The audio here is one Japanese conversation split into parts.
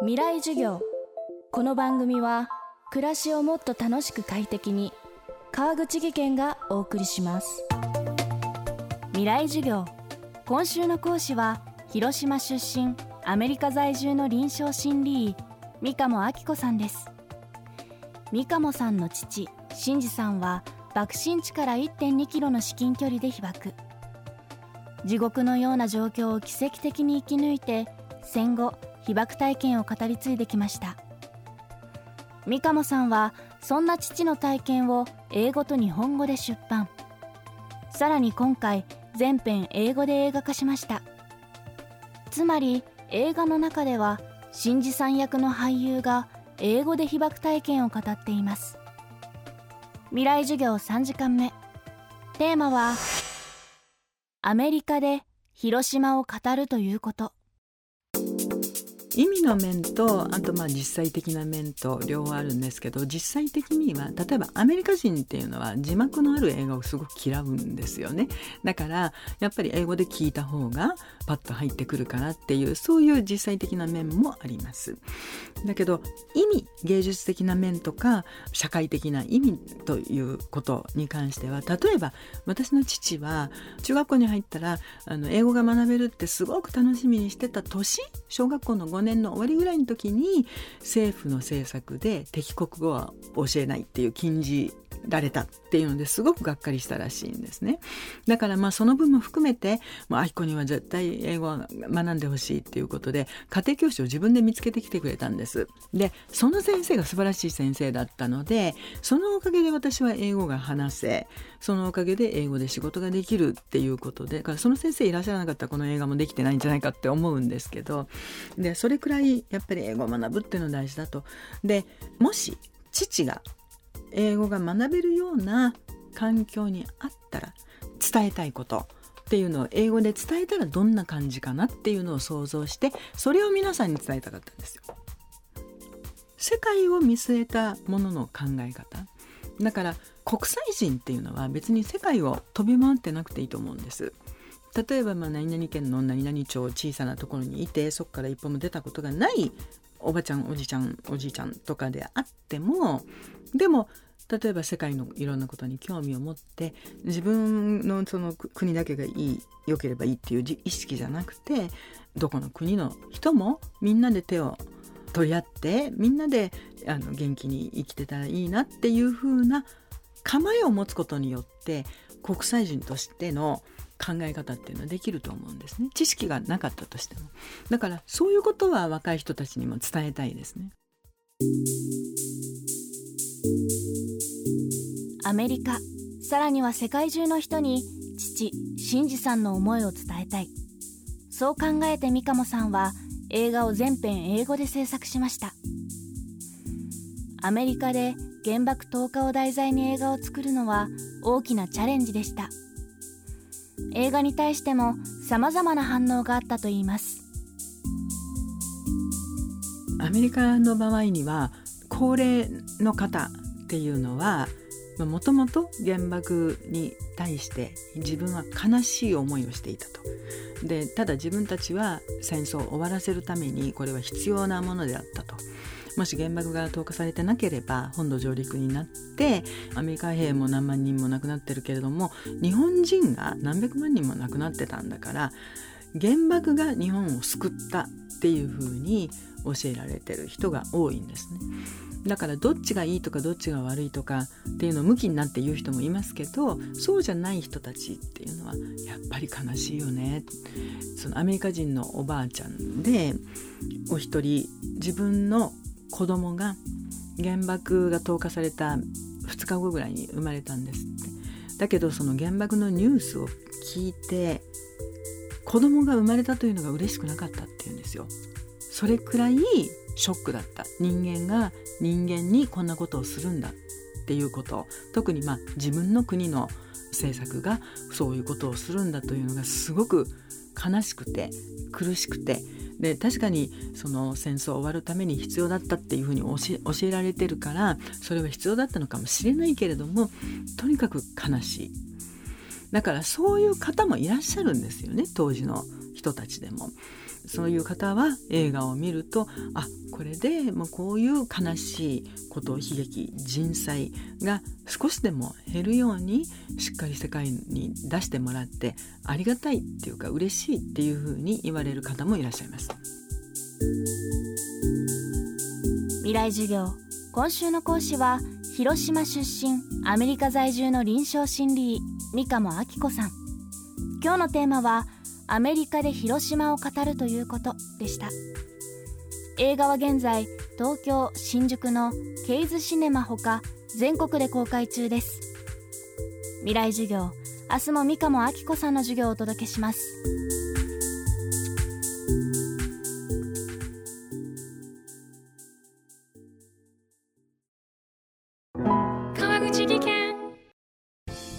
未来授業。この番組は暮らしをもっと楽しく快適に、川口義賢がお送りします。未来授業、今週の講師は広島出身、アメリカ在住の臨床心理医、三鴨明子さんです。三鴨さんの父、真二さんは爆心地から 1.2 キロの至近距離で被爆。地獄のような状況を奇跡的に生き抜いて、戦後被爆体験を語り継いできました。三鴨さんはそんな父の体験を英語と日本語で出版、さらに今回全編英語で映画化しました。つまり映画の中では真二さん役の俳優が英語で被爆体験を語っています。未来授業3時間目、テーマはアメリカで広島を語るということ。意味の面と、あと実際的な面と両方あるんですけど、実際的には例えばアメリカ人っていうのは字幕のある映画をすごく嫌うんですよね。だからやっぱり英語で聞いた方がパッと入ってくるからっていう、そういう実際的な面もあります。だけど意味、芸術的な面とか社会的な意味ということに関しては、例えば私の父は中学校に入ったら英語が学べるってすごく楽しみにしてた年、小学校の5年の終わりぐらいの時に政府の政策で敵国語は教えないっていう禁じられたっていうのですごくがっかりしたらしいんですね。だからその分も含めて、あきこには絶対英語を学んでほしいっていうことで家庭教師を自分で見つけてきてくれたんです。でその先生が素晴らしい先生だったので、そのおかげで私は英語が話せ、そのおかげで英語で仕事ができるっていうことで、だからその先生いらっしゃらなかったらこの映画もできてないんじゃないかって思うんですけど、でそれくらいやっぱり英語を学ぶっていうのは大事だと。でもし父が英語が学べるような環境にあったら、伝えたいことっていうのを英語で伝えたらどんな感じかなっていうのを想像して、それを皆さんに伝えたかったんですよ。世界を見据えたものの考え方だから、国際人っていうのは別に世界を飛び回ってなくていいと思うんです。例えば何々県の何々町、小さなところにいて、そこから一歩も出たことがないおばちゃん、おじいちゃんとかであっても、でも例えば世界のいろんなことに興味を持って、自分のその国だけがいい、良ければいいっていう意識じゃなくて、どこの国の人もみんなで手を取り合って、みんなで元気に生きてたらいいなっていう風な構えを持つことによって、国際人としての考え方っていうのはできると思うんですね。知識がなかったとしても。だからそういうことは若い人たちにも伝えたいですね。アメリカ、さらには世界中の人に父、真二さんの思いを伝えたい。そう考えて三鴨さんは映画を全編英語で制作しました。アメリカで原爆投下を題材に映画を作るのは大きなチャレンジでした。映画に対しても様々な反応があったといいます。アメリカの場合には高齢の方っていうのは、もともと原爆に対して自分は悲しい思いをしていたと。でただ自分たちは戦争を終わらせるためにこれは必要なものであったと。もし原爆が投下されてなければ本土上陸になって、アメリカ兵も何万人も亡くなってるけれども、日本人が何百万人も亡くなってたんだから、原爆が日本を救ったっていうふうに教えられてる人が多いんですね。だからどっちがいいとかどっちが悪いとかっていうのを向きになって言う人もいますけど、そうじゃない人たちっていうのはやっぱり悲しいよね。そのアメリカ人のおばあちゃんでお一人、自分の子供が原爆が投下された2日後ぐらいに生まれたんですって。だけどその原爆のニュースを聞いて、子供が生まれたというのが嬉しくなかったっていうんですよ。それくらいショックだった。人間が人間にこんなことをするんだっていうこと、特に自分の国の政策がそういうことをするんだというのがすごく悲しくて苦しくて、で確かにその戦争を終わるために必要だったっていうふうに教えられてるから、それは必要だったのかもしれないけれども、とにかく悲しい。だからそういう方もいらっしゃるんですよね、当時の人たちでも。そういう方は映画を見ると、あ、これでもうこういう悲しいこと、悲劇、人災が少しでも減るようにしっかり世界に出してもらって、ありがたいっていうか嬉しいっていうふうに言われる方もいらっしゃいます。未来授業、今週の講師は広島出身、アメリカ在住の臨床心理医、三鴨明子さん。今日のテーマはアメリカで広島を語るということでした。映画は現在東京・新宿のケイズシネマほか全国で公開中です。未来授業、明日も三鴨明子さんの授業をお届けします。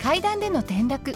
階段での転落、